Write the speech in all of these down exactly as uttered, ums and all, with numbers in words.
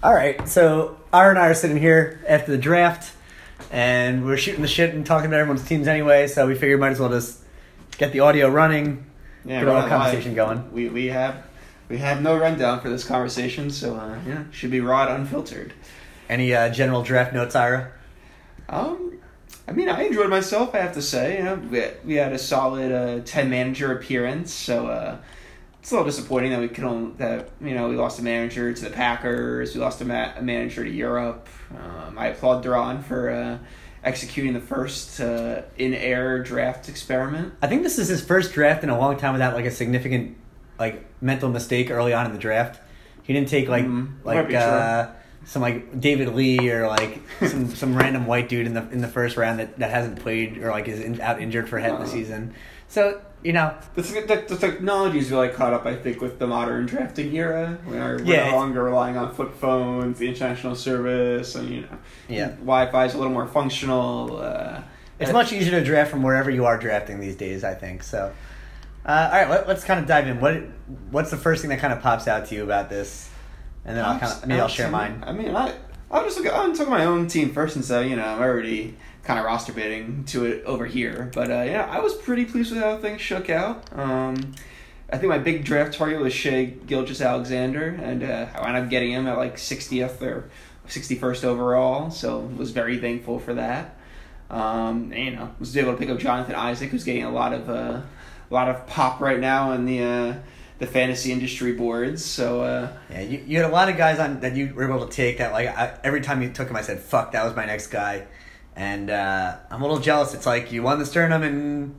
All right, so Ira and I are sitting here after the draft, and we're shooting the shit and talking about everyone's teams anyway, so we figured might as well just get the audio running, yeah, get a little conversation going. We we have we have no rundown for this conversation, so uh, yeah, should be raw and unfiltered. Any uh, general draft notes, Ira? Um, I mean, I enjoyed myself, I have to say. You know, we had, we had a solid uh, ten manager appearance, so. Uh, It's a little disappointing that we could only, that you know we lost a manager to the Packers, we lost a, ma- a manager to Europe. Um, I applaud Deron for uh, executing the first uh, in-air draft experiment. I think this is his first draft in a long time without like a significant like mental mistake early on in the draft. He didn't take like mm-hmm. like uh, sure. some like David Lee or like some, some random white dude in the in the first round that, that hasn't played or like is in, out injured for half uh-huh. the season. So. You know, the, the, the technology's really caught up, I think, with the modern drafting era. We are, we're yeah, no longer relying on flip phones, the international service, and, you know, yeah. Wi-Fi's a little more functional. Uh, it's much easier to draft from wherever you are drafting these days, I think. So, uh, all right, let, let's kind of dive in. What What's the first thing that kind of pops out to you about this? And then I'll kind of, maybe I'll share mine. I mean, I, I'll just look at, I'll talk about my own team first and say, you know, I'm already... kind of roster bidding to it over here, but uh, yeah, I was pretty pleased with how things shook out. Um, I think my big draft target was Shai Gilgeous-Alexander, and uh, I wound up getting him at like sixtieth or sixty-first overall, so was very thankful for that. Um, and, you know, was able to pick up Jonathan Isaac, who's getting a lot of uh, a lot of pop right now in the uh, the fantasy industry boards. So uh, yeah, you, you had a lot of guys on that you were able to take that. Like I, every time you took him, I said, "Fuck, that was my next guy." And uh, I'm a little jealous. It's like you won this tournament and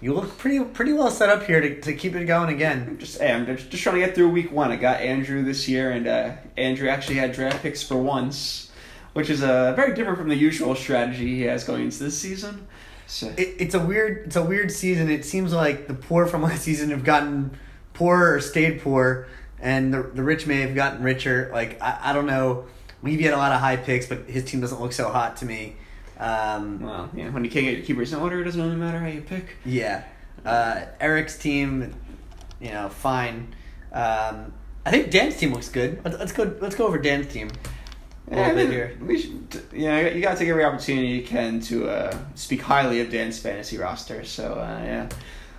you look pretty pretty well set up here to, to keep it going again. Just hey, I'm just, just trying to get through week one. I got Andrew this year, and uh, Andrew actually had draft picks for once, which is uh, very different from the usual strategy he has going into this season. So it, it's a weird it's a weird season. It seems like the poor from last season have gotten poorer or stayed poor, and the the rich may have gotten richer. Like I, I don't know. We've had a lot of high picks, but his team doesn't look so hot to me. Um, well, yeah, when you can't get your keepers in order, it doesn't really matter how you pick. Yeah. Uh, Eric's team, you know, fine. Um, I think Dan's team looks good. Let's, let's go Let's go over Dan's team a little yeah, bit I mean, here. We should, you know, you got to take every opportunity you can to uh, speak highly of Dan's fantasy roster. So, uh, yeah.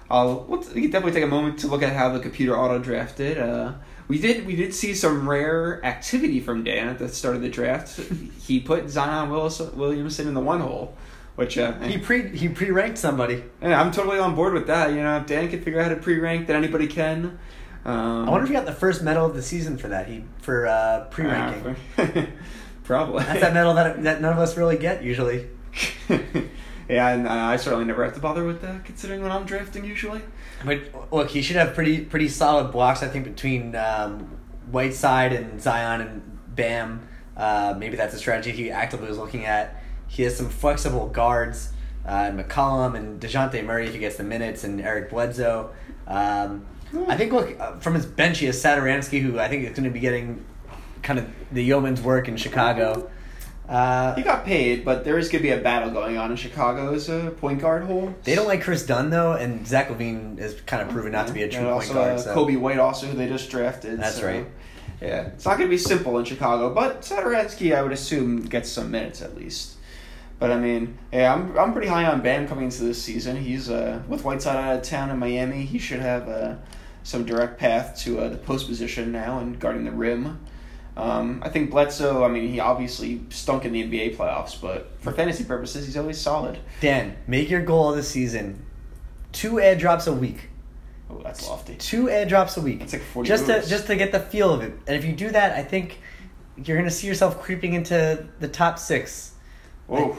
I'll, we'll t- we can definitely take a moment to look at how the computer auto-drafted. Uh, we did we did see some rare activity from Dan at the start of the draft. He put Zion Williamson in the one hole, which... Uh, he, pre, he pre-ranked somebody. Yeah, I'm totally on board with that. You know, if Dan can figure out how to pre-rank, then anybody can. Um, I wonder if he got the first medal of the season for that, He for uh, pre-ranking. Uh, for probably. That's that medal that, that none of us really get, usually. Yeah, and uh, I certainly never have to bother with that, considering when I'm drafting usually. But look, he should have pretty pretty solid blocks, I think, between um, Whiteside and Zion and Bam. Uh, maybe that's a strategy he actively was looking at. He has some flexible guards, uh, McCollum and DeJounte Murray if he gets the minutes, and Eric Bledsoe. Um, mm. I think, look, uh, from his bench, he has Satoransky, who I think is going to be getting kind of the yeoman's work in Chicago. Uh, he got paid, but there is going to be a battle going on in Chicago's uh, point guard hole. They don't like Chris Dunn, though, and Zach LaVine is kind of proven not to be a true and point also, guard. Uh, so. Kobe White also, who they just drafted. That's so, right. Yeah, it's not going to be simple in Chicago, but Satoransky, I would assume, gets some minutes at least. But, I mean, yeah, I'm I'm pretty high on Bam coming into this season. He's uh, with Whiteside out of town in Miami. He should have uh, some direct path to uh, the post position now and guarding the rim. Um, I think Bledsoe, I mean, he obviously stunk in the N B A playoffs, but for fantasy purposes, he's always solid. Dan, make your goal of the season two airdrops a week. Oh, that's lofty. Two airdrops a week. That's like forty just moves. to Just to get the feel of it. And if you do that, I think you're going to see yourself creeping into the top six. Woof.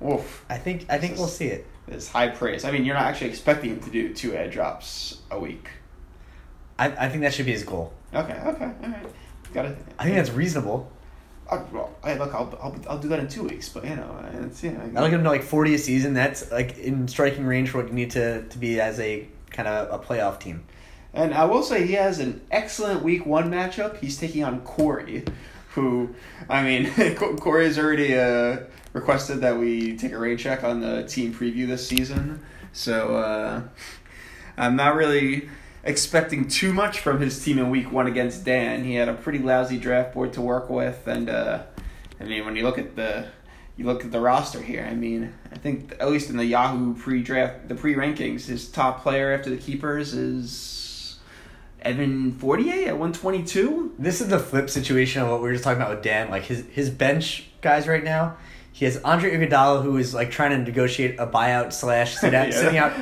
Woof. I think, I think this we'll is, see it. It's high praise. I mean, you're not actually expecting him to do two airdrops a week. I, I think that should be his goal. Okay, okay, all right. Gotta, I think that's reasonable. I, well, hey, look, I'll, I'll I'll do that in two weeks, but you know, it's, you know I don't get him to like forty a season. That's like in striking range for what you need to, to be as a kind of a playoff team. And I will say he has an excellent week one matchup. He's taking on Corey, who I mean, Corey has already uh, requested that we take a rain check on the team preview this season. So uh, I'm not really. expecting too much from his team in week one against Dan. He had a pretty lousy draft board to work with, and uh, I mean, when you look at the you look at the roster here, I mean, I think at least in the Yahoo pre-draft, the pre-rankings, his top player after the keepers is Evan Fournier at one twenty-two. This is the flip situation of what we were just talking about with Dan. Like his his bench guys right now. He has Andre Iguodala, who is like trying to negotiate a buyout slash sit out, yeah. sitting out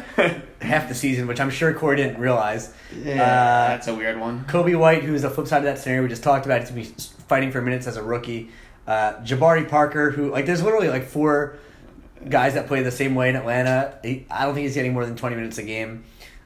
half the season, which I'm sure Corey didn't realize. Yeah, uh, that's a weird one. Kobe White, who's the flip side of that scenario we just talked about, he's going to be fighting for minutes as a rookie. Uh, Jabari Parker, who like there's literally like four guys that play the same way in Atlanta. He, I don't think he's getting more than twenty minutes a game.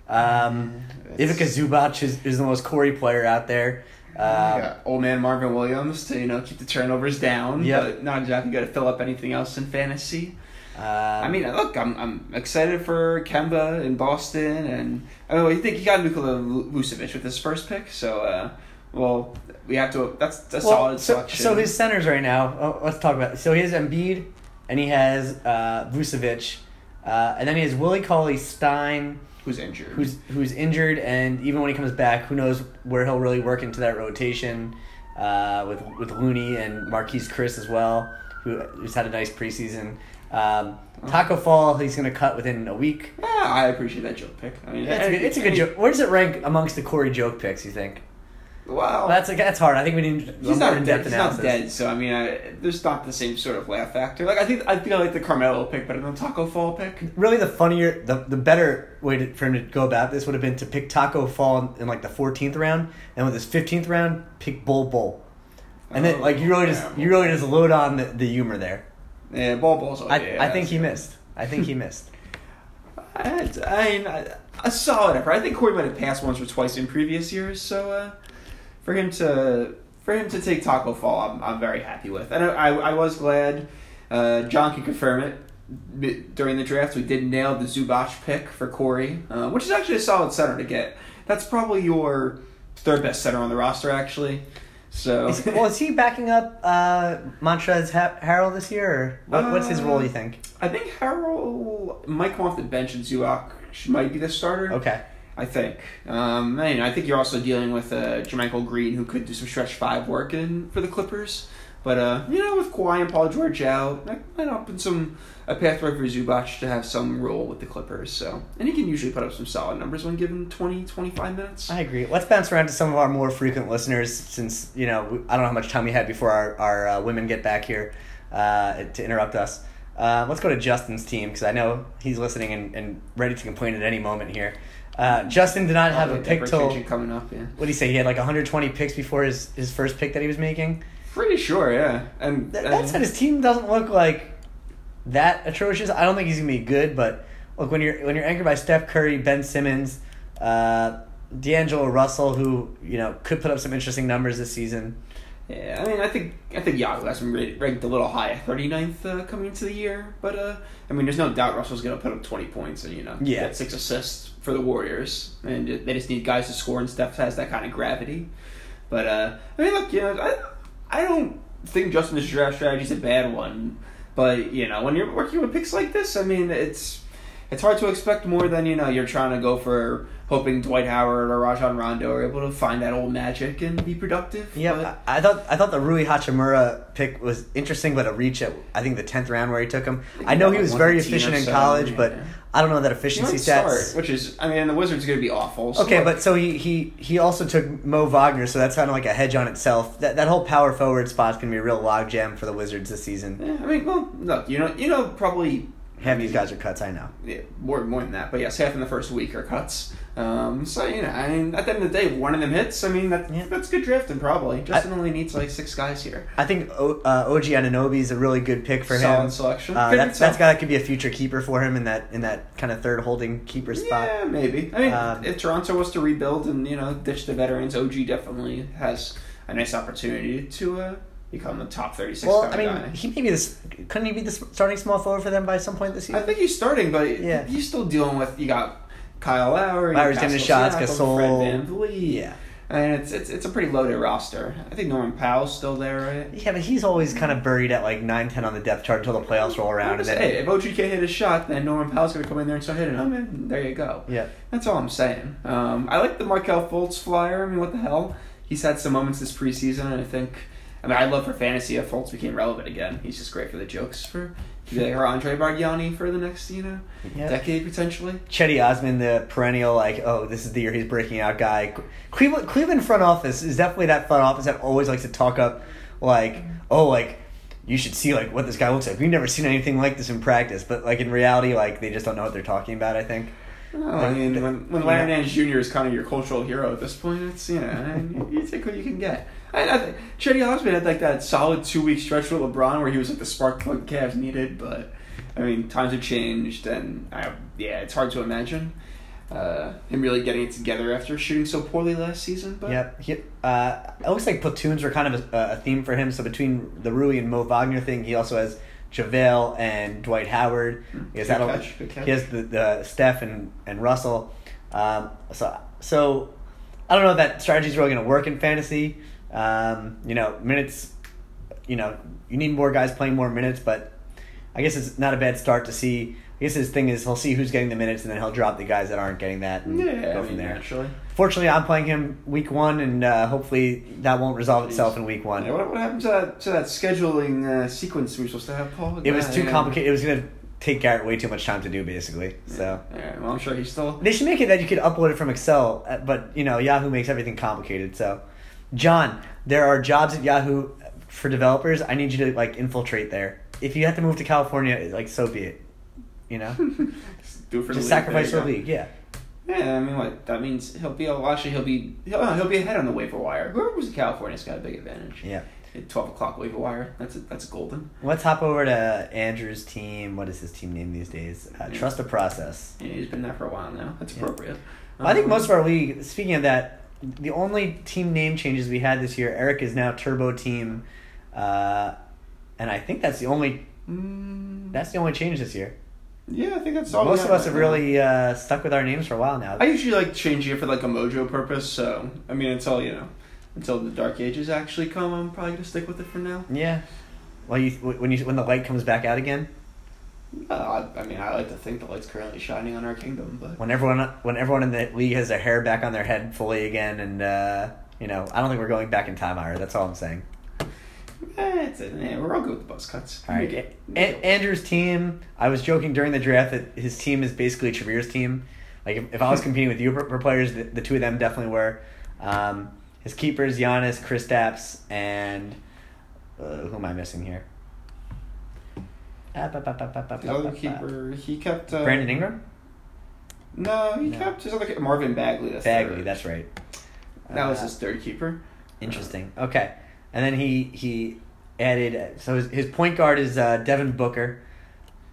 Um, Ivica Zubac is, is the most Corey player out there. Um, got old man Marvin Williams to, you know, keep the turnovers down, yep. But not exactly got to fill up anything else in fantasy. Um, I mean, look, I'm I'm excited for Kemba in Boston, and I mean, well, you think he got Nikola Vucevic with his first pick, so uh, well, we have to. That's a well, solid so, selection. So his centers right now. Oh, let's talk about it. So he has Embiid, and he has uh, Vucevic, uh, and then he has Willie Cauley-Stein. Who's injured? Who's who's injured, and even when he comes back, who knows where he'll really work into that rotation uh, with with Looney and Marquise Chris as well, who who's had a nice preseason. Um, Taco Fall, he's going to cut within a week. Yeah, I appreciate that joke pick. I mean, yeah, it's, I, a good, it's a good I, joke. Where does it rank amongst the Corey joke picks? You think? Well, that's like, that's hard. I think we need. He's not dead. He's not dead. So I mean, I, there's not the same sort of laugh factor. Like I think I think I like the Carmelo pick better than the Taco Fall pick. Really, the funnier, the the better way to, for him to go about this would have been to pick Taco Fall in, in like the fourteenth round, and with his fifteenth round, pick Bol Bol, and oh, then like you really yeah, just you really just load on the, the humor there. Yeah, Bol Bol's. I yeah, I think he good. missed. I think he missed. I, I mean, a solid effort. I think Corey might have passed once or twice in previous years. So. Uh, For him to for him to take Taco Fall, I'm I'm very happy with, and I I, I was glad. Uh, John can confirm it. B- during the draft, we did nail the Zubac pick for Corey, uh, which is actually a solid center to get. That's probably your third best center on the roster, actually. So is, well, is he backing up uh, Montrezl Harrell this year? Or what, uh, what's his role? You think? I think Harrell might come off the bench, and Zubac might be the starter. Okay. I think. Um, and, you know, I think you're also dealing with uh, Jermichael Green, who could do some stretch five work in for the Clippers. But, uh, you know, with Kawhi and Paul George out, that might open some a pathway for Zubac to have some role with the Clippers. So, and he can usually put up some solid numbers when given twenty, twenty-five minutes. I agree. Let's bounce around to some of our more frequent listeners since, you know, I don't know how much time we had before our, our uh, women get back here uh, to interrupt us. Uh, let's go to Justin's team because I know he's listening and, and ready to complain at any moment here. Uh, Justin did not have oh, a pick till coming up, yeah. What do you say? He had like one hundred twenty picks before his, his first pick that he was making. Pretty sure, yeah. And Th- that's how his team doesn't look like that atrocious. I don't think he's gonna be good, but look when you're when you're anchored by Steph Curry, Ben Simmons, uh, D'Angelo Russell, who you know could put up some interesting numbers this season. Yeah, I mean, I think I think Yahoo has him ranked a little high at thirty-ninth uh, coming into the year, but uh, I mean, there's no doubt Russell's gonna put up twenty points and you know yeah. get six assists. For the Warriors, and they just need guys to score, and Steph has that kind of gravity. But uh, I mean, look, you know, I I don't think Justin's draft strategy is a bad one, but you know, when you're working with picks like this, I mean, it's it's hard to expect more than you know. You're trying to go for hoping Dwight Howard or Rajon Rondo are able to find that old magic and be productive. Yeah, I, I thought I thought the Rui Hachimura pick was interesting, but a reach at I think the tenth round where he took him. I know he was very efficient in college, but. I don't know that efficiency stats. Start, which is, I mean, the Wizards are going to be awful. So okay, like, but so he, he he also took Mo Wagner, so that's kind of like a hedge on itself. That that whole power forward spot's going to be a real logjam for the Wizards this season. Yeah, I mean, well, look, you know, you know, probably half I mean, these guys are cuts. I know. Yeah, more more than that, but yes, half in the first week are cuts. Um, so you know, I mean, at the end of the day, one of them hits. I mean, that yeah. that's good drafting probably. Justin I, only needs like six guys here. I think o, uh, O G Anunoby is a really good pick for Solid him. Solid selection. Uh, that, that's guy that could be a future keeper for him in that in that kind of third holding keeper spot. Yeah, maybe. I mean, um, if Toronto was to rebuild and you know ditch the veterans, O G definitely has a nice opportunity to uh, become the top thirty-six. Well, I mean, guy. he may be this. Couldn't he be the starting small forward for them by some point this year? I think he's starting, but yeah. he's still dealing with you got. Kyle Lowry, Lowry's getting the shots, Gasol, Fred VanVleet. Yeah, And it's it's it's a pretty loaded roster. I think Norman Powell's still there, right? Yeah, but he's always kind of buried at like nine ten on the depth chart until the playoffs roll around. And then, hey, if O G can't hit a shot, then Norman Powell's going to come in there and start hitting him, and there you go. Yeah. That's all I'm saying. Um, I like the Markelle Fultz flyer. I mean, what the hell? He's had some moments this preseason, and I think... I mean, I'd love for fantasy if Fultz became relevant again. He's just great for the jokes for... He'd be like our Andre Bargiani for the next, you know, yep. decade, potentially. Chetty Osman, the perennial, like, oh, this is the year he's breaking out guy. Cleveland Cleveland front office is definitely that front office that always likes to talk up, like, oh, like, you should see, like, what this guy looks like. We've never seen anything like this in practice. But, like, in reality, like, they just don't know what they're talking about, I think. Oh, like, I mean, the, when, when Larry Nance Junior is kind of your cultural hero at this point, it's, you know, I mean, you take what you can get. I, I think Chetty Osman had, like, that solid two-week stretch with LeBron where he was, like, the spark plug Cavs needed, but, I mean, times have changed, and, I, yeah, it's hard to imagine uh, him really getting it together after shooting so poorly last season. But Yep. He, uh, it looks like platoons were kind of a, a theme for him, so between the Rui and Mo Wagner thing, he also has JaVale and Dwight Howard. He has, that catch, a, he has the, the Steph and, and Russell. Um, so, so, I don't know if that strategy is really going to work in fantasy. Um, you know, minutes, you know, you need more guys playing more minutes, but I guess it's not a bad start to see. I guess his thing is he'll see who's getting the minutes and then he'll drop the guys that aren't getting that and yeah, go I from mean, there. Naturally. Fortunately, I'm playing him week one, and uh, hopefully that won't resolve Jeez. itself in week one. Yeah, what, what happened to that, to that scheduling uh, sequence we were supposed to have, Paul? It was too yeah. complicated. It was going to take Garrett way too much time to do, basically. Yeah. So. All right, well, I'm sure he's still... They should make it that you could upload it from Excel, but, you know, Yahoo makes everything complicated, so... John, there are jobs at Yahoo for developers. I need you to, like, infiltrate there. If you have to move to California, like, so be it. You know? Just do it for Just the sacrifice the league, yeah. Yeah, I mean, what? That means he'll be, well, actually, he'll be, he'll, he'll be ahead on the waiver wire. Whoever was in California's got a big advantage. Yeah. At twelve o'clock waiver wire, that's a, that's golden. Let's hop over to Andrew's team. What is his team name these days? Uh, yeah. Trust the Process. Yeah, he's been there for a while now. That's yeah. appropriate. Um, I think most of our league, speaking of that, the only team name changes we had this year, Eric is now Turbo Team, uh, and I think that's the only mm. that's the only change this year. Yeah, I think that's all. Most of us right have now. really uh, stuck with our names for a while now. I usually like changing it for like a mojo purpose. So I mean, until you know, until the dark ages actually come, I'm probably gonna stick with it for now. Yeah. Well, you when you when the light comes back out again. Uh, I, I mean, I like to think the light's currently shining on our kingdom, but when everyone, when everyone in the league has their hair back on their head fully again, and uh, you know, I don't think we're going back in time, Ira. That's all I'm saying. That's it. Man. We're all good with the buzz cuts. All right, get, a- Andrew's team. I was joking during the draft that his team is basically Travere's team. Like if, if I was competing with you for players, the, the two of them definitely were. Um, his keepers: Giannis, Kristaps, and uh, who am I missing here? Up, up, up, up, up, up, the other up, keeper, up. he kept... Uh, Brandon Ingram? No, he no. kept his other keeper, Marvin Bagley. That's Bagley, third. that's right. That uh, was his third keeper. Interesting. Uh, okay. And then he he added... So his, his point guard is uh, Devin Booker.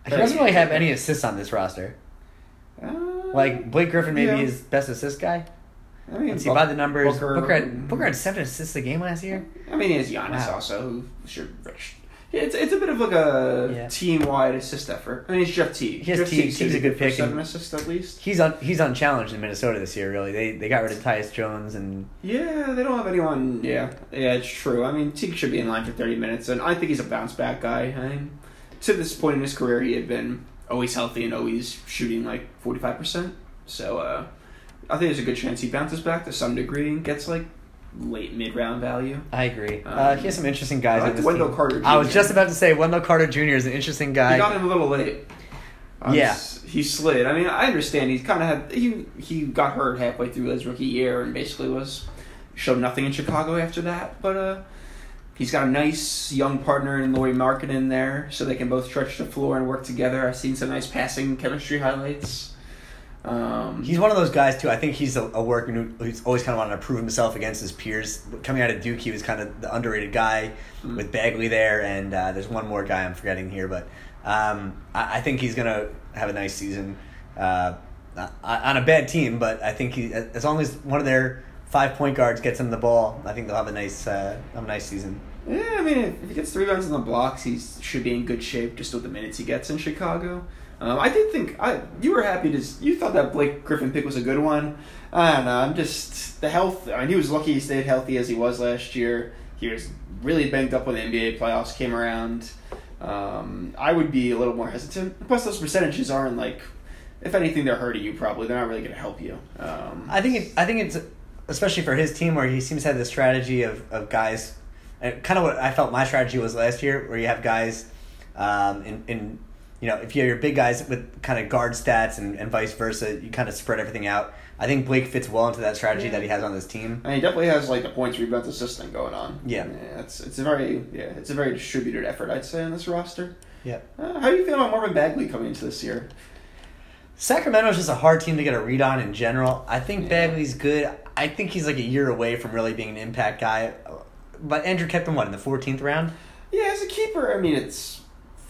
He doesn't really have any assists on this roster. Uh, like, Blake Griffin may yeah. be his best assist guy. I mean, Let's see, Bo- by the numbers, Booker, Booker, had, Booker had seven assists a game last year. I mean, he has Giannis wow. also, who should... It's it's a bit of like a yeah. team-wide assist effort. I mean, it's Jeff Teague. He has Jeff Teague. Teague's a good pick. Seven assists at least. He's un, he's unchallenged in Minnesota this year. Really, they they got rid of Tyus Jones and. Yeah, they don't have anyone. Yeah, yeah, it's true. I mean, Teague should be in line for thirty minutes, and I think he's a bounce-back guy. I mean, to this point in his career, he had been always healthy and always shooting like forty-five percent. So uh, I think there's a good chance he bounces back to some degree and gets like. Late mid-round value. I agree. Um, uh, he has some interesting guys. I like Wendell team. Carter Junior I was just about to say Wendell Carter Junior is an interesting guy. He got him a little late. Um, yeah. He slid. I mean, I understand. He kind of had... He, he got hurt halfway through his rookie year and basically was... Showed nothing in Chicago after that. But uh, he's got a nice young partner in Lauri Markkanen there so they can both stretch the floor and work together. I've seen some nice passing chemistry highlights. Um, he's one of those guys too. I think he's a, a worker who's always kind of wanted to prove himself against his peers. Coming out of Duke, he was kind of the underrated guy mm-hmm. with Bagley there, and uh, there's one more guy I'm forgetting here, but um, I, I think he's gonna have a nice season uh, on a bad team. But I think he, as long as one of their five point guards gets him the ball, I think they'll have a nice uh, have a nice season. Yeah, I mean, if he gets three rebounds on the blocks, he should be in good shape just with the minutes he gets in Chicago. Um, I did think I you were happy to you thought that Blake Griffin pick was a good one. I don't know. I'm just the health. I mean, he was lucky he stayed healthy as he was last year. He was really banged up when the N B A playoffs came around. Um, I would be a little more hesitant. Plus, those percentages aren't like, if anything, they're hurting you. Probably they're not really going to help you. Um, I think it, I think it's especially for his team where he seems to have this strategy of of guys. And kind of what I felt my strategy was last year, where you have guys, um, in in you know, if you have your big guys with kind of guard stats and, and vice versa, you kind of spread everything out. I think Blake fits well into that strategy yeah. that he has on this team. And he definitely has like the points, rebounds, assist thing going on. Yeah, yeah it's it's a very yeah it's a very distributed effort, I'd say, on this roster. Yeah. Uh, how do you feel about Marvin Bagley coming into this year? Sacramento's just a hard team to get a read on in general. I think yeah. Bagley's good. I think he's like a year away from really being an impact guy. But Andrew kept him, what, in the fourteenth round? Yeah, as a keeper, I mean, it's...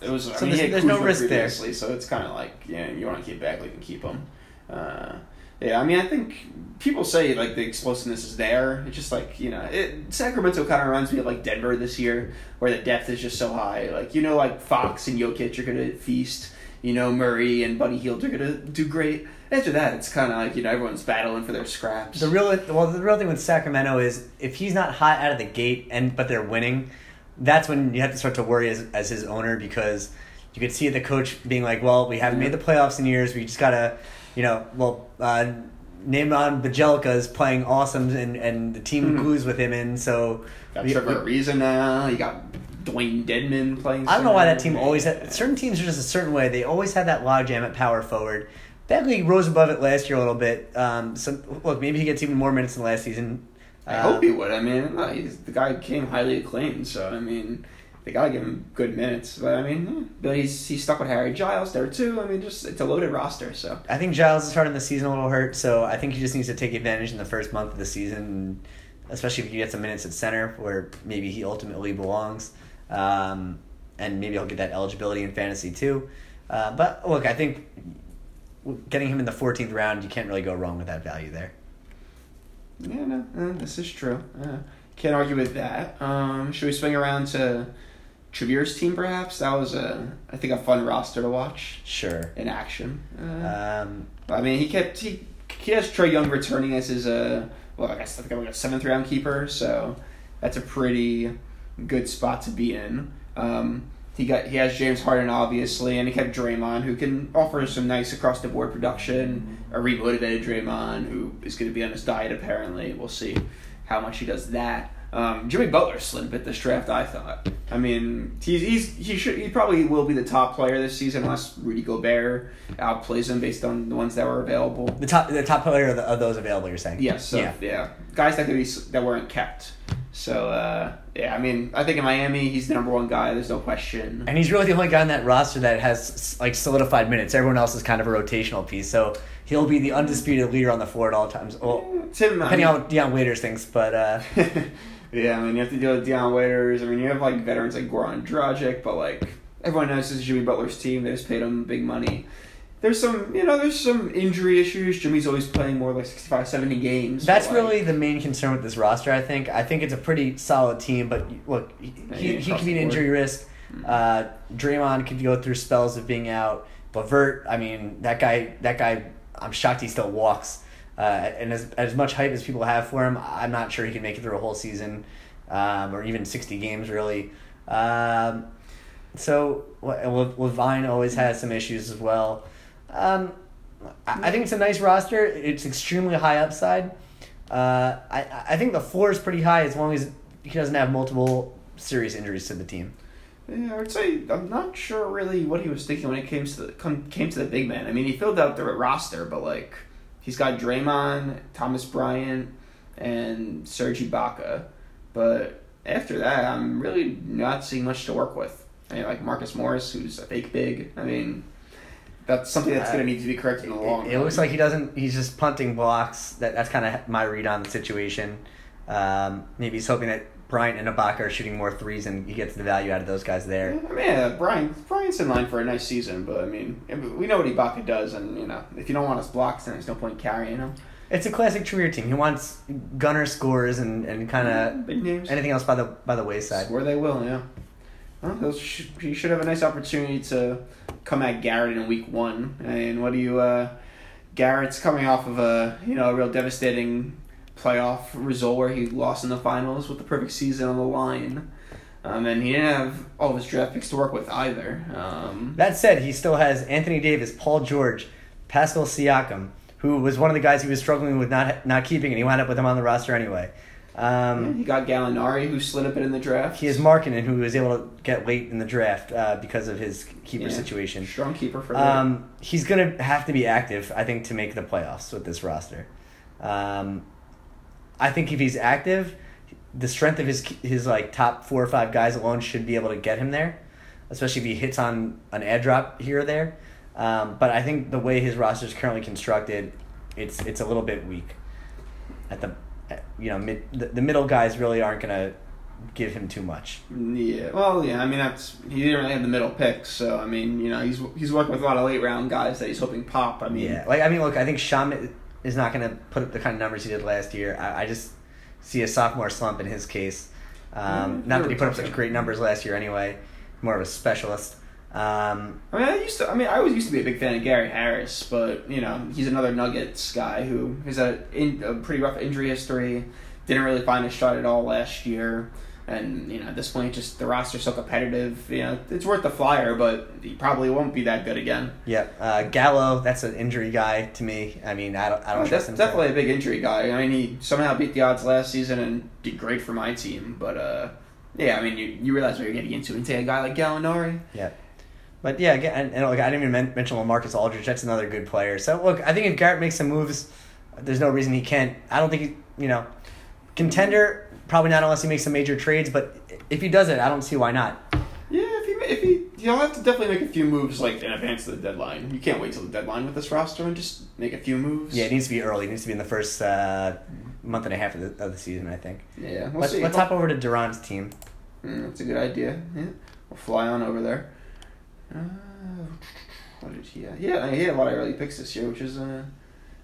It was, so I mean, there's, there's no risk there. So it's kind of like, you know, you want to keep Bagley, you can keep him. Uh, yeah, I mean, I think people say, like, the explosiveness is there. It's just like, you know, it, Sacramento kind of reminds me of, like, Denver this year, where the depth is just so high. Like, you know, like, Fox and Jokic are going to feast. You know, Murray and Buddy Hield are going to do great. After that, it's kind of like, you know, everyone's battling for their scraps. The real well, the real thing with Sacramento is if he's not hot out of the gate, and but they're winning, that's when you have to start to worry as as his owner, because you could see the coach being like, well, we haven't yeah. made the playoffs in years. We just got to, you know, well, uh, Nemanja Bjelica is playing awesome, and, and the team mm-hmm. glues with him in. So got we, Trevor we, Ariza now. You got Dwayne Dedmon playing. I don't know why that team always had... Certain teams are just a certain way. They always had that logjam at power forward. Bagley rose above it last year a little bit. Um, so look, maybe he gets even more minutes than last season. Uh, I hope he would. I mean, he's, the guy came highly acclaimed, so I mean, they gotta give him good minutes. But I mean, but he's he's stuck with Harry Giles there too. I mean, just it's a loaded roster. So I think Giles is starting the season a little hurt, so I think he just needs to take advantage in the first month of the season, especially if he gets some minutes at center where maybe he ultimately belongs, um, and maybe he'll get that eligibility in fantasy too. Uh, but look, I think. Getting him in the fourteenth round, you can't really go wrong with that value there. Yeah, no, no this is true. Uh, can't argue with that. Um, should we swing around to Trevere's team, perhaps? That was, a, I think, a fun roster to watch. Sure. In action. Uh, um, I mean, he kept he, he has Trae Young returning as his, uh, well, I guess I think I'm like a seventh round keeper, so that's a pretty good spot to be in. Um He got he has James Harden, obviously, and he kept Draymond, who can offer some nice across-the-board production, a remotivated Draymond, who is going to be on his diet, apparently. We'll see how much he does that. Um, Jimmy Butler slipped at this draft, I thought. I mean, he's, he's he should he probably will be the top player this season unless Rudy Gobert outplays him based on the ones that were available. The top the top player of, the, of those available, you're saying? Yes. Yeah, so, yeah. yeah. Guys that, could be, that weren't kept. So, uh, yeah, I mean, I think in Miami, he's the number one guy. There's no question. And he's really the only guy on that roster that has, like, solidified minutes. Everyone else is kind of a rotational piece. So he'll be the undisputed leader on the floor at all times. Well, Tim, depending I mean, on what Deion Waiters thinks, but... Uh, yeah, I mean, you have to deal with Deion Waiters. I mean, you have, like, veterans like Goran Dragic, but, like, everyone knows this is Jimmy Butler's team. They just paid him big money. There's some, you know, there's some injury issues. Jimmy's always playing more like sixty-five, seventy games. That's like, really the main concern with this roster, I think. I think it's a pretty solid team, but look, he, he, he could be an injury risk. Uh, Draymond could go through spells of being out. But Vert, I mean, that guy, that guy, I'm shocked he still walks. Uh, and as as much hype as people have for him, I'm not sure he can make it through a whole season, um, or even sixty games, really. Um, so Levine always has some issues as well. Um, I think it's a nice roster. It's extremely high upside. Uh, I I think the floor is pretty high as long as he doesn't have multiple serious injuries to the team. Yeah, I would say I'm not sure really what he was thinking when it came to the come, came to the big man. I mean, he filled out the roster, but like he's got Draymond, Thomas Bryant, and Serge Ibaka. But after that, I'm really not seeing much to work with. I mean, like Marcus Morris, who's a fake big. I mean. That's something that's going to need to be corrected in the long run. It looks like he doesn't. He's just punting blocks. That that's kind of my read on the situation. Um, maybe he's hoping that Bryant and Ibaka are shooting more threes, and he gets the value out of those guys there. Yeah, I mean, yeah, Bryant Bryant's in line for a nice season, but I mean, we know what Ibaka does, and you know, if you don't want his blocks, then there's no point carrying him. It's a classic Trier team. He wants gunner scores and, and kind of yeah, anything else by the by the wayside. Score they will, yeah. Well, he should have a nice opportunity to come at Garrett in week one. And what do you, uh, Garrett's coming off of a, you know, a real devastating playoff result where he lost in the finals with the perfect season on the line. Um, and he didn't have all of his draft picks to work with either. Um, that said, he still has Anthony Davis, Paul George, Pascal Siakam, who was one of the guys he was struggling with not not keeping, and he wound up with him on the roster anyway. Um, yeah, he got Gallinari, who slid up in the draft. He is Markkanen, who was able to get late in the draft uh, because of his keeper yeah, situation. Strong keeper for that. Um, he's going to have to be active, I think, to make the playoffs with this roster. Um, I think if he's active, the strength of his his like top four or five guys alone should be able to get him there, especially if he hits on an ad drop here or there. Um, but I think the way his roster is currently constructed, it's it's a little bit weak. At the you know mid, the, the middle guys really aren't gonna give him too much. Yeah, well, yeah. I mean, that's he didn't really have the middle picks, so I mean, you know, he's he's working with a lot of late round guys that he's hoping pop. I mean, yeah. Like I mean, look, I think Shaman is not gonna put up the kind of numbers he did last year. I, I just see a sophomore slump in his case. Um, mm, not that he put up such great numbers last year anyway. More of a specialist. Um, I mean, I used to. I mean, I was used to be a big fan of Gary Harris, but you know, he's another Nuggets guy who has a, in, a pretty rough injury history. Didn't really find a shot at all last year, and you know, at this point, just the roster's so competitive. You know, it's worth the flyer, but he probably won't be that good again. Yeah, uh, Gallo, that's an injury guy to me. I mean, I don't. I don't. Oh, trust that's him definitely to... a big injury guy. I mean, he somehow beat the odds last season and did great for my team, but uh, yeah, I mean, you you realize what you're getting into when you take a guy like Gallinari. Yeah. But yeah, again, and, and look, I didn't even men- mention LaMarcus Aldridge. That's another good player. So look, I think if Garrett makes some moves, there's no reason he can't. I don't think he, you know, contender probably not unless he makes some major trades. But if he does it, I don't see why not. Yeah, if he if he, you'll have to definitely make a few moves like in advance of the deadline. You can't wait till the deadline with this roster and just make a few moves. Yeah, it needs to be early. It needs to be in the first uh, month and a half of the, of the season, I think. Yeah, we'll let's see. let's hop over to Deron's team. Mm, that's a good idea. Yeah, we'll fly on over there. Uh, what did he have? Yeah, he had a lot of early picks this year, which is uh,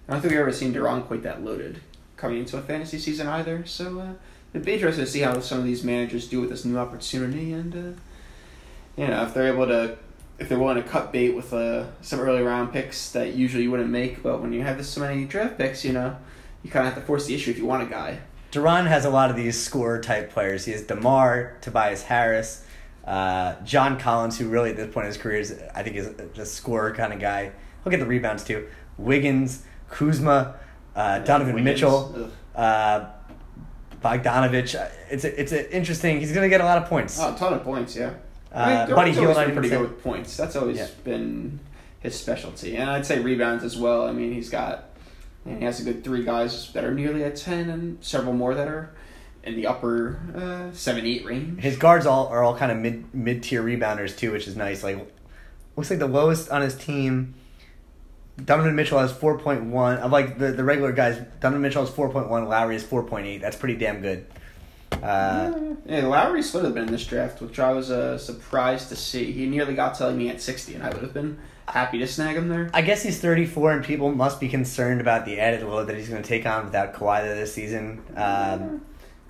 I don't think we've ever seen Deron quite that loaded coming into a fantasy season either. So uh, it'd be interesting to see how some of these managers do with this new opportunity, and uh, you know if they're able to, if they're willing to cut bait with uh, some early round picks that usually you wouldn't make. But when you have this so many draft picks, you know you kind of have to force the issue if you want a guy. Deron has a lot of these scorer type players. He has DeMar, Tobias Harris. Uh, John Collins, who really at this point in his career is, I think, is the scorer kind of guy. He'll get the rebounds too. Wiggins, Kuzma, uh, Donovan Wiggins. Mitchell, uh, Bogdanović. It's a, it's a interesting. He's gonna get a lot of points. Oh, a ton of points, yeah. Uh, I mean, Buddy Hield, pretty good with points. That's always yeah. been his specialty, and I'd say rebounds as well. I mean, he's got and he has a good three guys that are nearly at ten, and several more that are in the upper uh, seven eight range. His guards all are all kind of mid mid tier rebounders too, which is nice. Like, looks like the lowest on his team. Donovan Mitchell has four point one. I like the, the regular guys. Donovan Mitchell has four point one. Lowry is four point eight. That's pretty damn good. Uh, yeah, yeah, Lowry should have been in this draft, which I was uh, surprised to see. He nearly got to me at sixty, and I would have been happy to snag him there. I guess he's thirty-four, and people must be concerned about the added load that he's going to take on without Kawhi there this season. Um, yeah.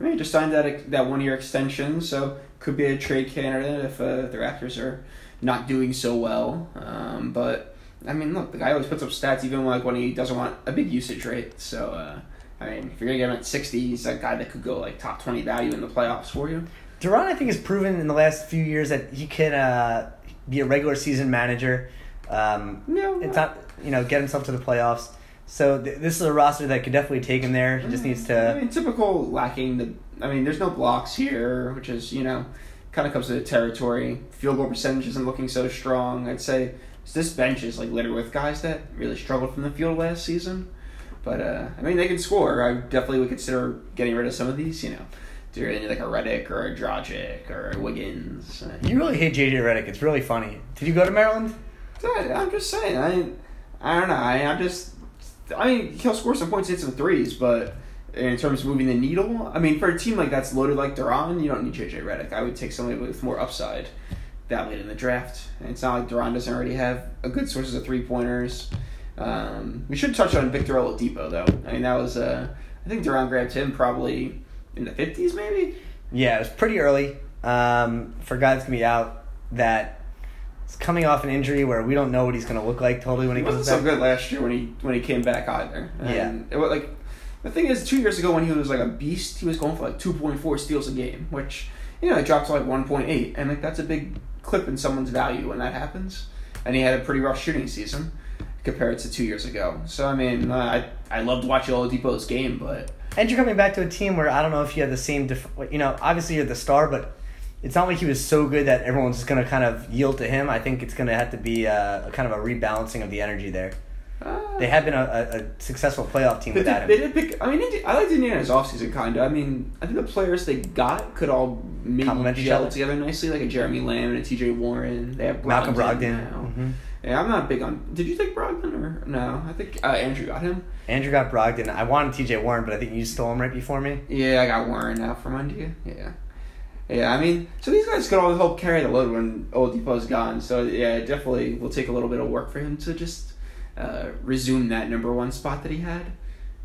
I mean, he just signed that that one-year extension, so could be a trade candidate if uh, the Raptors are not doing so well. Um, but, I mean, look, the guy always puts up stats even like when he doesn't want a big usage rate. So, uh, I mean, if you're going to get him at sixty, he's that guy that could go like top twenty value in the playoffs for you. Deron, I think, has proven in the last few years that he can uh, be a regular season manager. Um, no. It's not, you know, get himself to the playoffs. So th- this is a roster that could definitely take him there. He just needs to... I mean, typical lacking the... I mean, there's no blocks here, which is, you know, kind of comes to the territory. Field goal percentage isn't looking so strong. I'd say this bench is, like, littered with guys that really struggled from the field last season. But, uh, I mean, they can score. I definitely would consider getting rid of some of these, you know. Do you really like a Redick or a Dragic or a Wiggins? Uh, you really hate J J Redick. It's really funny. Did you go to Maryland? I'm just saying. I, I don't know. I, I'm just... I mean, he'll score some points, hit some threes, but in terms of moving the needle, I mean, for a team like that's loaded like Deron, you don't need J J Redick. I would take somebody with more upside that late in the draft. And it's not like Deron doesn't already have a good sources of three-pointers. Um, we should touch on Victor Oladipo, though. I mean, that was, uh, I think Deron grabbed him probably in the fifties, maybe? Yeah, it was pretty early. um, for guys to be out that is coming off an injury where we don't know what he's going to look like totally when he, he comes back. He wasn't so good last year when he when he came back either. And yeah. It was like, the thing is, two years ago when he was like a beast, he was going for like two point four steals a game, which, you know, he dropped to like one point eight. And like that's a big clip in someone's value when that happens. And he had a pretty rough shooting season compared to two years ago. So, I mean, I I loved watching Oladipo's game, but... And you're coming back to a team where I don't know if you had the same... Def- you know, obviously you're the star, but it's not like he was so good that everyone's just going to kind of yield to him. I think it's going to have to be a, a kind of a rebalancing of the energy there. Uh, they have been a, a, a successful playoff team without they, him. They did pick, I mean, did, I liked Indiana's offseason, kind of. I mean, I think the players they got could all maybe gel together nicely, like a Jeremy Lamb and a T J Warren. They have Brogdon Malcolm Brogdon. Now. Mm-hmm. Yeah, I'm not big on... Did you take Brogdon or... No, I think uh, Andrew got him. Andrew got Brogdon. I wanted T J Warren, but I think you stole him right before me. Yeah, I got Warren now from under you. Yeah. Yeah, I mean... So these guys could all help carry the load when Oladipo's gone. So, yeah, it definitely will take a little bit of work for him to just uh, resume that number one spot that he had.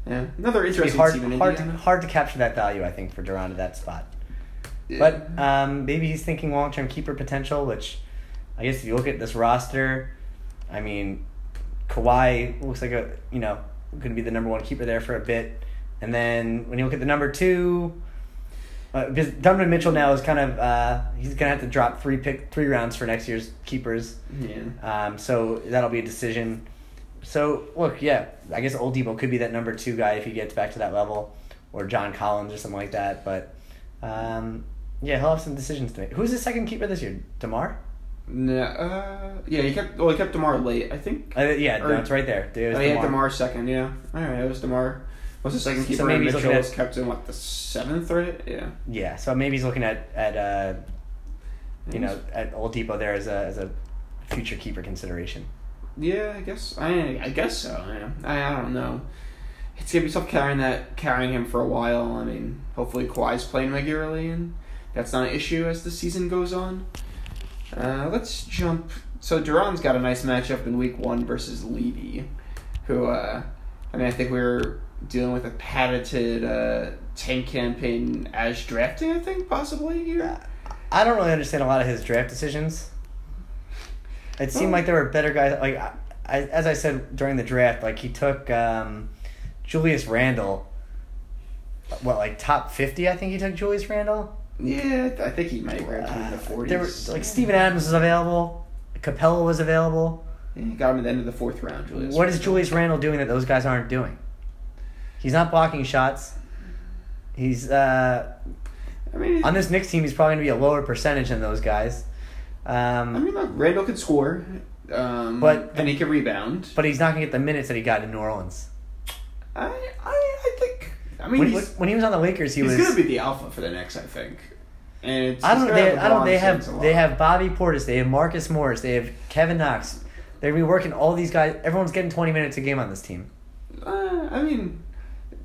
Yeah. Another interesting hard, team in hard Indiana. To, hard to capture that value, I think, for Deron at that spot. Yeah. But um, maybe he's thinking long-term keeper potential, which... I guess if you look at this roster... I mean, Kawhi looks like a you know going to be the number one keeper there for a bit, and then when you look at the number two, uh, because Donovan Mitchell now is kind of uh, he's going to have to drop three pick three rounds for next year's keepers. Yeah. Um. So that'll be a decision. So look, yeah, I guess Oladipo could be that number two guy if he gets back to that level, or John Collins or something like that. But, um, yeah, he'll have some decisions to make. Who's the second keeper this year? DeMar? No, uh, yeah, he kept. Well, he kept DeMar late, I think. Uh, yeah, or, no, it's right there. It was oh, he had DeMar second. Yeah, all right, it was DeMar. What's the second keeper? So maybe Mitchell was kept in what the seventh, right? Yeah. Yeah, so maybe he's looking at at uh, you know, at Oladipo there as a as a future keeper consideration. Yeah, I guess. I I guess so. Yeah. I I don't know. It's gonna be tough carrying that carrying him for a while. I mean, hopefully Kawhi's playing regularly, and that's not an issue as the season goes on. Uh, let's jump. So Duran's got a nice matchup in week one versus Levy, who, uh, I mean, I think we were dealing with a patented uh, tank campaign as drafting, I think, possibly here. I don't really understand a lot of his draft decisions. It seemed oh. like there were better guys. Like I, I, as I said during the draft, like he took um, Julius Randle. What, like top fifty? I think he took Julius Randle. Yeah, I think he might wear it in the forties. There were, like, Steven Adams was available. Capella was available. Yeah, he got him at the end of the fourth round, Julius. What is Julius Randle doing that those guys aren't doing? He's not blocking shots. He's, uh... I mean... On this Knicks team, he's probably going to be a lower percentage than those guys. Um, I mean, look, Randle can score. Um, but... And he can rebound. But he's not going to get the minutes that he got in New Orleans. I... I, I think... I mean, when, when he was on the Lakers, he he's was... He's going to be the alpha for the Knicks, I think. And it's, I don't know. They, I don't, they, have, they have Bobby Portis. They have Marcus Morris. They have Kevin Knox. They're going to be working all these guys. Everyone's getting twenty minutes a game on this team. Uh, I mean,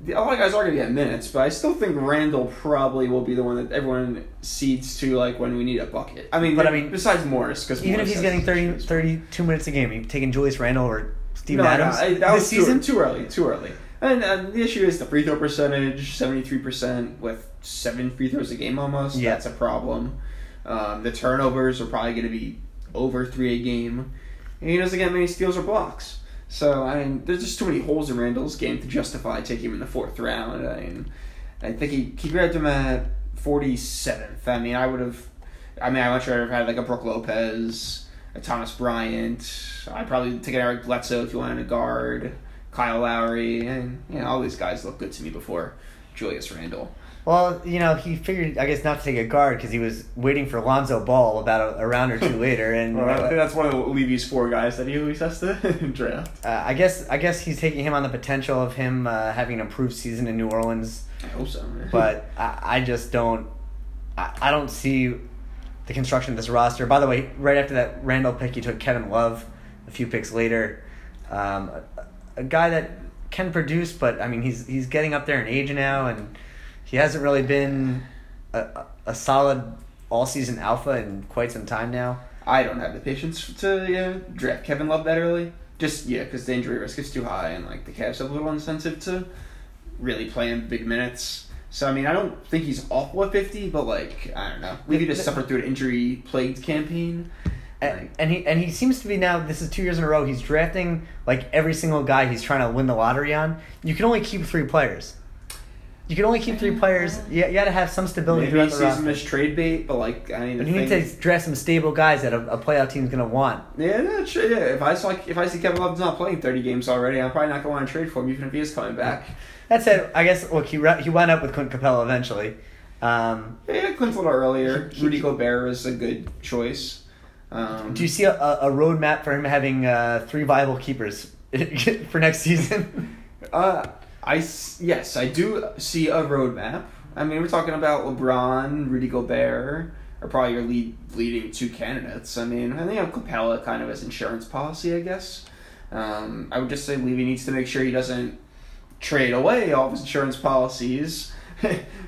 a lot of guys are going to get minutes, but I still think Randle probably will be the one that everyone cedes to, like, when we need a bucket. I mean, but, I mean besides Morris. Cause even Morris if he's getting thirty, thirty-two minutes a game, you've taken Julius Randle or Steven no, Adams no, I, that this was season? Too early, too early. And uh, the issue is the free throw percentage, seventy-three percent with seven free throws a game almost. Yeah. That's a problem. Um, the turnovers are probably going to be over three a game. And he doesn't get many steals or blocks. So, I mean, there's just too many holes in Randall's game to justify taking him in the fourth round. I mean, I think he, he grabbed him at forty-seventh. I mean, I would have... I mean, I'm not sure I'd have had, like, a Brook Lopez, a Thomas Bryant. I'd probably take an Eric Bledsoe if you wanted a guard. Kyle Lowry, and you know, all these guys looked good to me before Julius Randle. Well, you know, he figured, I guess, not to take a guard because he was waiting for Lonzo Ball about a, a round or two later. And well, I think that's one of Levy's four guys that he always has to draft. Uh, I guess I guess he's taking him on the potential of him uh, having an improved season in New Orleans. I hope so, man. But I, I just don't I, I don't see the construction of this roster. By the way, right after that Randle pick, he took Kevin Love a few picks later. Um A guy that can produce, but I mean, he's he's getting up there in age now, and he hasn't really been a, a solid all season alpha in quite some time now. I don't have the patience to yeah, draft Kevin Love that early. Just yeah, because the injury risk is too high, and like the Cavs are a little insensitive to really playing big minutes. So, I mean, I don't think he's awful at fifty, but, like, I don't know. We've just suffered through an injury-plagued campaign. And, like, and he and he seems to be now, this is two years in a row, he's drafting, like, every single guy he's trying to win the lottery on. You can only keep three players. You can only keep three players. You, you got to have some stability. Maybe he sees him as trade bait, but, like, I mean, but you need to is, draft some stable guys that a, a playoff team's going to want. Yeah, no, sure, yeah. If I, saw, if I see Kevin Love's not playing thirty games already, I'm probably not going to want to trade for him, even if he is coming back. That said, I guess, look, he re- he wound up with Clint Capella eventually. Um, yeah, Clint a little earlier. He, he, Rudy Gobert is a good choice. Um, do you see a, a roadmap for him having uh, three viable keepers for next season? uh, I, yes, I do see a roadmap. I mean, we're talking about LeBron, Rudy Gobert are probably your lead, leading two candidates. I mean, I think of Capella kind of as insurance policy, I guess. Um, I would just say Levy needs to make sure he doesn't trade away all of his insurance policies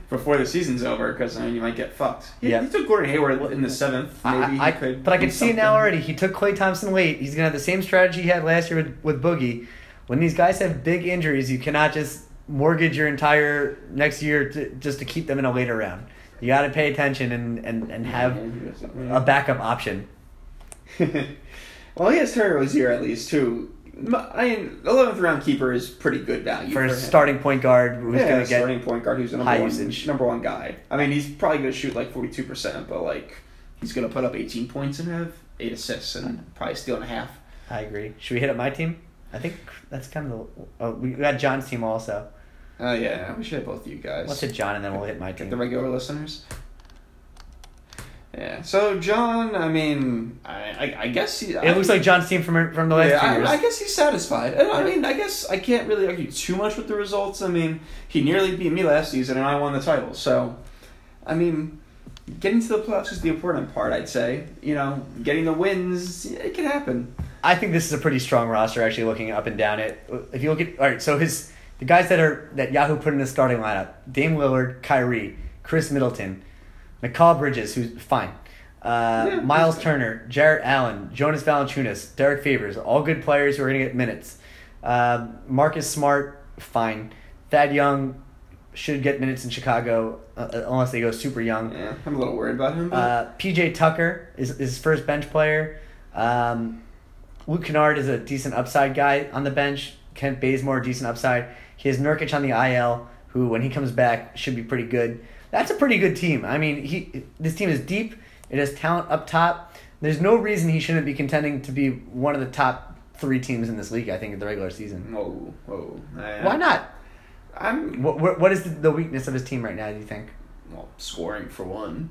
before the season's over, because I mean you might get fucked. He, yeah. he took Gordon Hayward in the seventh. Maybe I, I, he could. But I can see it now already. He took Klay Thompson late. He's gonna have the same strategy he had last year with, with Boogie. When these guys have big injuries, you cannot just mortgage your entire next year to, just to keep them in a later round. You got to pay attention and and and have a backup option. Well, he has Terry here at least too. I mean, eleventh round keeper is pretty good value for, for a him. starting point guard who's yeah, going to get starting point guard who's the number one usage. number one guy. I mean, he's probably going to shoot like forty two percent, but like he's going to put up eighteen points and have eight assists and probably steal and a half. I agree. Should we hit up my team? I think that's kind of the. Oh, we got John's team also. Oh uh, yeah, we should hit both of you guys. Let's hit John and then we'll hit my team. Get the regular listeners. Yeah. So John, I mean, I I, I guess he. I, it looks like John's team from from the last yeah, two years. I, I guess he's satisfied. And, I mean, I guess I can't really argue too much with the results. I mean, he nearly beat me last season, and I won the title. So, I mean, getting to the playoffs is the important part, I'd say. You know, getting the wins, it can happen. I think this is a pretty strong roster. Actually, looking up and down it, if you look at all right, so his the guys that are that Yahoo put in the starting lineup: Dame Lillard, Kyrie, Chris Middleton. Mikal Bridges, who's fine. Uh, yeah, Miles Turner, Jarrett Allen, Jonas Valanciunas, Derek Favors, all good players who are going to get minutes. Uh, Marcus Smart, fine. Thad Young should get minutes in Chicago, uh, unless they go super young. Yeah, I'm a little worried about him. But... Uh, P J Tucker is, is his first bench player. Um, Luke Kennard is a decent upside guy on the bench. Kent Bazemore, decent upside. He has Nurkic on the I L, who, when he comes back, should be pretty good. That's a pretty good team. I mean, he this team is deep. It has talent up top. There's no reason he shouldn't be contending to be one of the top three teams in this league, I think, in the regular season. Whoa, whoa. I, Why not? I'm. What, what is the weakness of his team right now, do you think? Well, scoring, for one.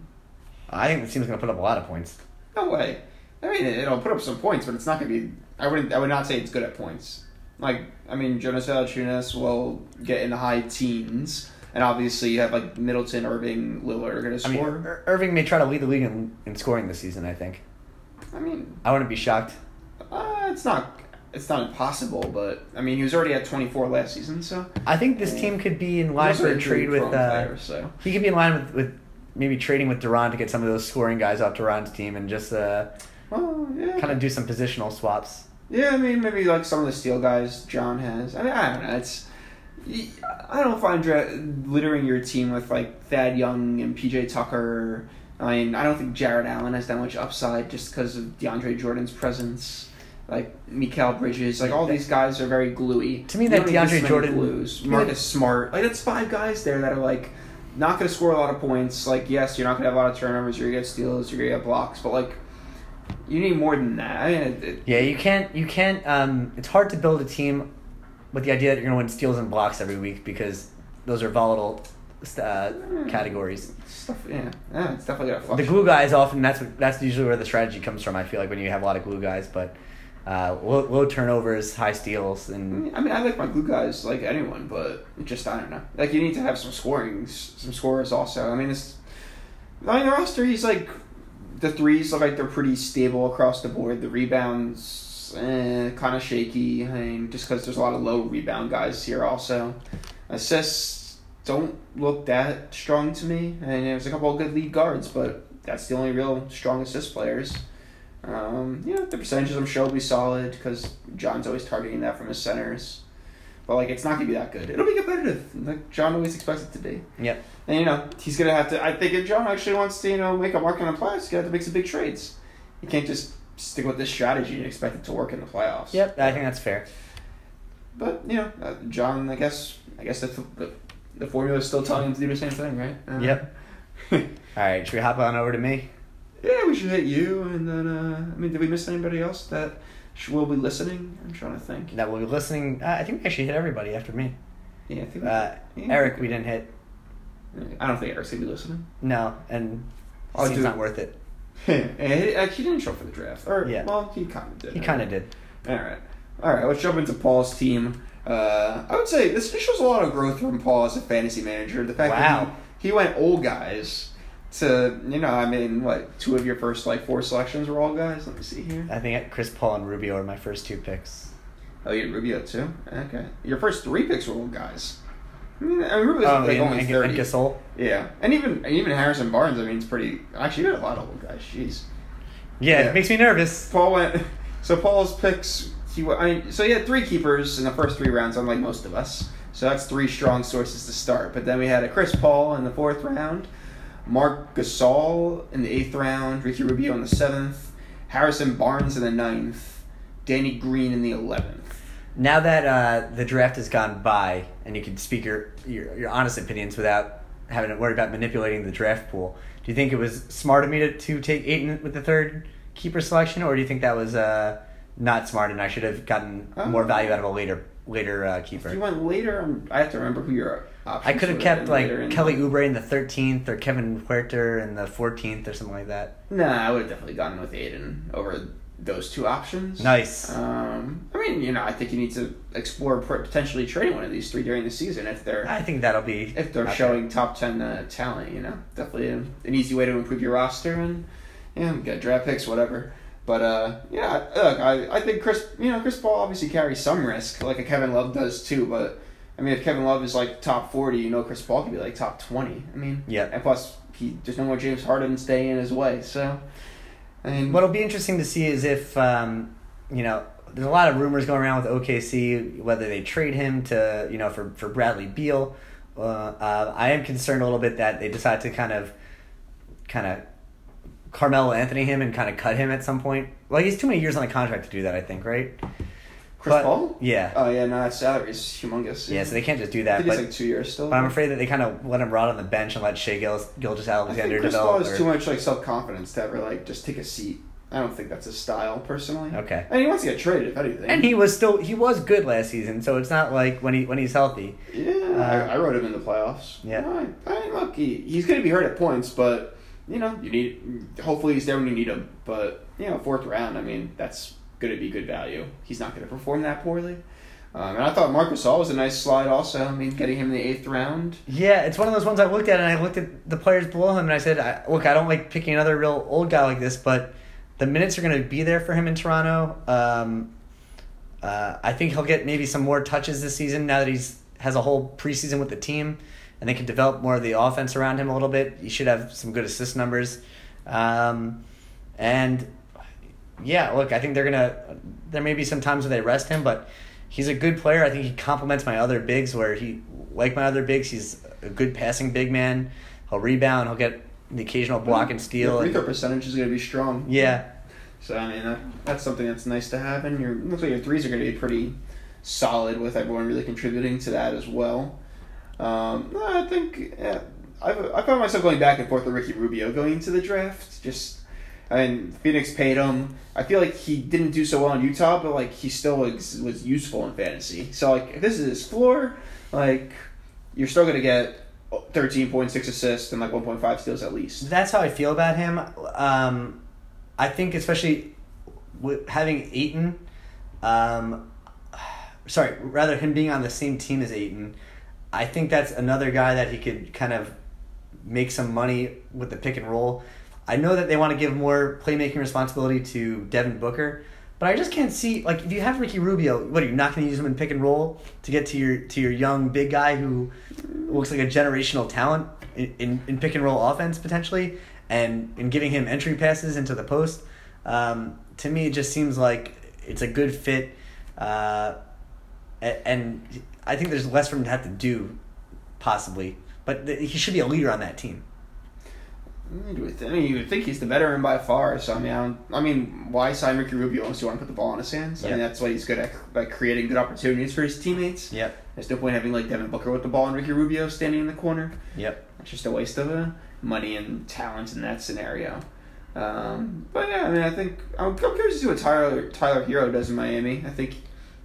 I think this team's going to put up a lot of points. No way. I mean, it'll put up some points, but it's not going to be... I wouldn't. I would not say it's good at points. Like, I mean, Jonas Valanciunas will get in the high teens... And obviously, you have like Middleton, Irving, Lillard are going to score. I mean, Ir- Irving may try to lead the league in, in scoring this season. I think. I mean, I wouldn't be shocked. Uh, it's not, it's not impossible, but I mean, he was already at twenty-four last season, so. I think this yeah. team could be in line for a trade with. Uh, player, so. He could be in line with, with maybe trading with Deron to get some of those scoring guys off Duran's team and just uh, well, yeah. kind of do some positional swaps. Yeah, I mean, maybe like some of the steal guys John has. I mean, I don't know. It's. I don't find dra- littering your team with like Thad Young and P J Tucker. I mean, I don't think Jarrett Allen has that much upside just because of DeAndre Jordan's presence. Like Mikal Bridges, like all these guys are very gluey. To me, that DeAndre Jordan blues. Marcus Smart, like that's five guys there that are like not going to score a lot of points. Like yes, you're not going to have a lot of turnovers. You're going to get steals. You're going to get blocks. But like you need more than that. I mean, it, it, yeah, you can't. You can't. Um, it's hard to build a team with the idea that you're going to win steals and blocks every week because those are volatile uh, categories. Stuff, yeah. yeah, it's definitely got to fluctuate. The glue guys often, that's what, that's usually where the strategy comes from, I feel like, when you have a lot of glue guys. But uh, low, low turnovers, high steals. and I mean, I like my glue guys like anyone, but just, I don't know. Like, you need to have some scoring, some scorers also. I mean, it's, I mean the roster, he's like, the threes look like they're pretty stable across the board. The rebounds... Eh, kind of shaky, I mean, just because there's a lot of low rebound guys here also. Assists don't look that strong to me, and there's a couple of good lead guards, but that's the only real strong assist players. Um, you know, the percentages I'm sure will be solid because John's always targeting that from his centers. But, like, it's not going to be that good. It'll be competitive, like John always expects it to be. Yep. And, you know, he's going to have to... I think if John actually wants to, you know, make a mark in the playoffs, he's going to have to make some big trades. You can't just stick with this strategy and expect it to work in the playoffs. Yep, I think that's fair. But, you know, uh, John, I guess... I guess that's the, the formula is still telling him to do the same thing, right? Uh, yep. All right, should we hop on over to me? Yeah, we should hit you, and then... Uh, I mean, did we miss anybody else that... Will be listening? I'm trying to think. That will be listening. Uh, I think we actually hit everybody after me. Yeah, I think we, uh, yeah, Eric, we didn't hit. I don't think Eric's going to be listening. No, and it seems not worth it. He didn't show up for the draft. Or, yeah. Well, he kind of did. He kind of did. All right. All right, let's jump into Paul's team. Uh, I would say this shows a lot of growth from Paul as a fantasy manager. The fact wow. that he, he went old guys. To, you know, I mean, what, two of your first, like, four selections were all guys? Let me see here. I think Chris Paul and Rubio are my first two picks. Oh, you had Rubio, too? Okay. Your first three picks were all guys. I mean, I mean Rubio's oh, like, yeah, only thirty. And Gasol. Yeah. And even even Harrison Barnes, I mean, it's pretty... Actually, you had a lot of old guys. Jeez. Yeah, yeah, it makes me nervous. Paul went... So, Paul's picks... He, I mean, so, he had three keepers in the first three rounds, unlike most of us. So, that's three strong sources to start. But then we had a Chris Paul in the fourth round... Mark Gasol in the eighth round, Ricky Rubio in the seventh, Harrison Barnes in the ninth, Danny Green in the eleventh. Now that uh, the draft has gone by and you can speak your, your your honest opinions without having to worry about manipulating the draft pool, do you think it was smart of me to, to take Ayton with the third keeper selection, or do you think that was uh, not smart and I should have gotten um, more value out of a later later uh, keeper? If you went later, I'm, I have to remember who you're... I could have kept, like, Kelly Oubre in the thirteenth or Kevin Huerter in the fourteenth or something like that. Nah, I would have definitely gone with Ayton over those two options. Nice. Um, I mean, you know, I think you need to explore potentially trading one of these three during the season if they're... I think that'll be... If they're showing top ten uh, talent, you know. Definitely a, an easy way to improve your roster and, yeah, you know, get draft picks, whatever. But, uh, yeah, look, I, I think Chris... You know, Chris Paul obviously carries some risk, like a Kevin Love does too, but... I mean, if Kevin Love is, like, top forty, you know Chris Paul could be, like, top twenty. I mean, yeah. And plus, he, there's no more James Harden staying in his way. So, I mean. What'll be interesting to see is if, um, you know, there's a lot of rumors going around with O K C, whether they trade him to, you know, for, for Bradley Beal. Uh, uh, I am concerned a little bit that they decide to kind of, kind of Carmelo Anthony him and kind of cut him at some point. Well, he's too many years on the contract to do that, I think, right? Chris but, Paul? Yeah. Oh, yeah, no, his salary is humongous. Yeah, yeah, so they can't just do that. I think but, it's like two years still. But I'm afraid that they kind of let him rot on the bench and let Shai Gilgeous-Alexander develop. I think Chris Paul has or... too much like self-confidence to ever like just take a seat. I don't think that's his style, personally. Okay. And he wants to get traded, if anything. And he was still, he was good last season, so it's not like when he when he's healthy. Yeah, uh, I, I wrote him in the playoffs. Yeah. No, I, I mean, look, he, he's going to be hurt at points, but, you know, you need. Hopefully he's there when you need him. But, you know, fourth round, I mean, that's... going to be good value. He's not going to perform that poorly. Um, and I thought Marc Gasol was a nice slide also. I mean, getting him in the eighth round. Yeah, it's one of those ones I looked at, and I looked at the players below him, and I said, I, look, I don't like picking another real old guy like this, but the minutes are going to be there for him in Toronto. Um, uh, I think he'll get maybe some more touches this season now that he's has a whole preseason with the team, and they can develop more of the offense around him a little bit. He should have some good assist numbers. Um, and... Yeah, look, I think they're going to – there may be some times when they rest him, but he's a good player. I think he complements my other bigs where he – like my other bigs, he's a good passing big man. He'll rebound. He'll get the occasional block and steal. The free throw percentage is going to be strong. Yeah. So, I mean, that, that's something that's nice to have. And your looks like your threes are going to be pretty solid with everyone really contributing to that as well. Um, no, I think yeah, – I found myself going back and forth with Ricky Rubio going into the draft, just – I mean, Phoenix paid him. I feel like he didn't do so well in Utah, but, like, he still ex- was useful in fantasy. So, like, if this is his floor, like, you're still going to get thirteen point six assists and, like, one point five steals at least. That's how I feel about him. Um, I think especially with having Ayton, um, sorry, rather him being on the same team as Ayton, I think that's another guy that he could kind of make some money with the pick and roll. I know that they want to give more playmaking responsibility to Devin Booker, but I just can't see, like, if you have Ricky Rubio, what, are you not going to use him in pick and roll to get to your to your young big guy who looks like a generational talent in, in, in pick and roll offense potentially, and, and giving him entry passes into the post? Um, to me, it just seems like it's a good fit, uh, and I think there's less for him to have to do, possibly. But th- he should be a leader on that team. I mean, you would think he's the veteran by far. So, I mean, I, don't, I mean, why sign Ricky Rubio unless you want to put the ball in his hands? Yeah. I mean, that's what he's good at, by creating good opportunities for his teammates. Yep. There's no point having, like, Devin Booker with the ball and Ricky Rubio standing in the corner. Yep. It's just a waste of uh, money and talent in that scenario. Um, but, yeah, I mean, I think I'm, I'm curious to see what Tyler, Tyler Hero does in Miami. I think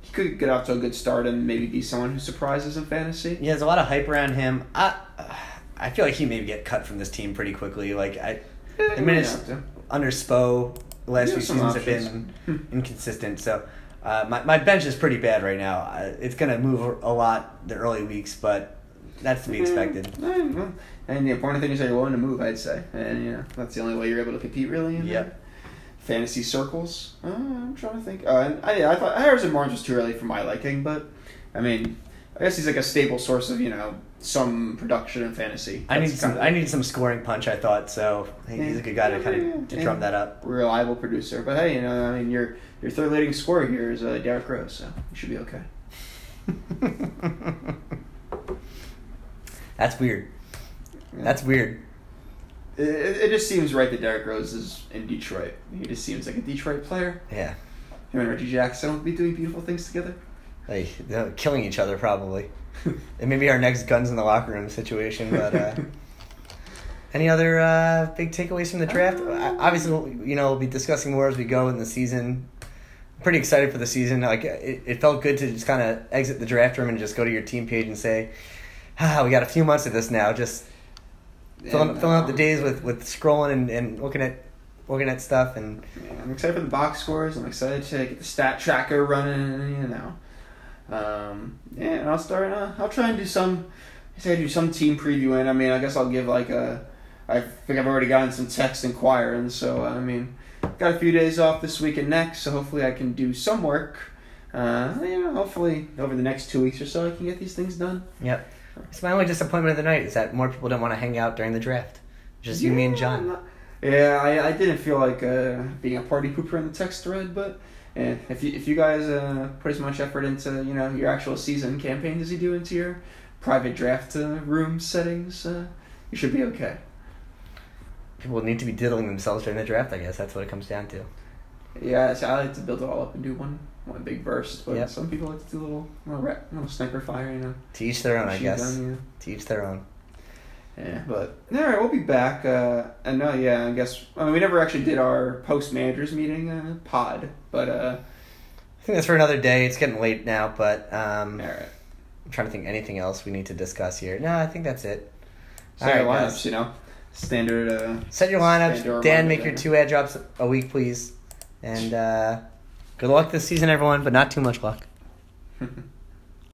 he could get off to a good start and maybe be someone who surprises in fantasy. Yeah, there's a lot of hype around him. I... Uh, I feel like he may get cut from this team pretty quickly. Like I, yeah, the minutes under Spo the last few seasons have been inconsistent. So uh, my my bench is pretty bad right now. Uh, it's gonna move a lot the early weeks, but that's to be expected. And the important thing is that you're willing to move, I'd say. And you know that's the only way you're able to compete really. In yep. That. Fantasy circles. Uh, I'm trying to think. Uh, I yeah, I thought Harrison Barnes was too early for my liking, but I mean. I guess he's like a stable source of, you know, some production in fantasy. That's I need some. Kind of, I need some scoring punch. I thought so. I think yeah, he's a good guy yeah, to kind yeah, of to yeah. drum that up. Reliable producer, but hey, you know, I mean, your your third leading scorer here is uh, Derrick Rose, so you should be okay. That's weird. Yeah. That's weird. It, it just seems right that Derrick Rose is in Detroit. He just seems like a Detroit player. Yeah. Him and Reggie Jackson will be doing beautiful things together. Like, they're killing each other, probably. It may be our next guns in the locker room situation, but uh, any other uh, big takeaways from the draft? Uh, Obviously, you know, we'll be discussing more as we go in the season. I'm pretty excited for the season. Like, it, it felt good to just kind of exit the draft room and just go to your team page and say, ah, we got a few months of this now. Just filling, and, filling out the days with, with scrolling and, and looking at looking at stuff. And yeah, I'm excited for the box scores. I'm excited to get the stat tracker running, you know. Um, yeah, and I'll start, uh, I'll try and do some, I say I do some team previewing. I mean, I guess I'll give like a, I think I've already gotten some text inquiring, so, uh, I mean, got a few days off this week and next, so hopefully I can do some work, uh, you know, hopefully over the next two weeks or so I can get these things done. Yep. It's my only disappointment of the night is that more people don't want to hang out during the draft. Just yeah, you, me, and John. Not, yeah, I, I didn't feel like, uh, being a party pooper in the text thread, but... And if you if you guys uh, put as much effort into you know your actual season campaign as you do into your private draft uh, room settings, uh, you should be okay. People need to be diddling themselves during the draft. I guess that's what it comes down to. Yeah, so I like to build it all up and do one one big burst. But yep. Some people like to do a little little, rap, little sniper fire, you know. To each their own, I guess. Gun, yeah. To each their own. Yeah, but all right, we'll be back. Uh, and no, yeah, I guess I mean, we never actually did our post managers meeting uh, pod, but uh, I think that's for another day. It's getting late now, but um, all right. I'm trying to think anything else we need to discuss here. No, I think that's it. Set all your right, lineups, guys. You know, standard. Uh, Set your lineups, Dan. Make your two ad drops a week, please, and uh, good luck this season, everyone. But not too much luck.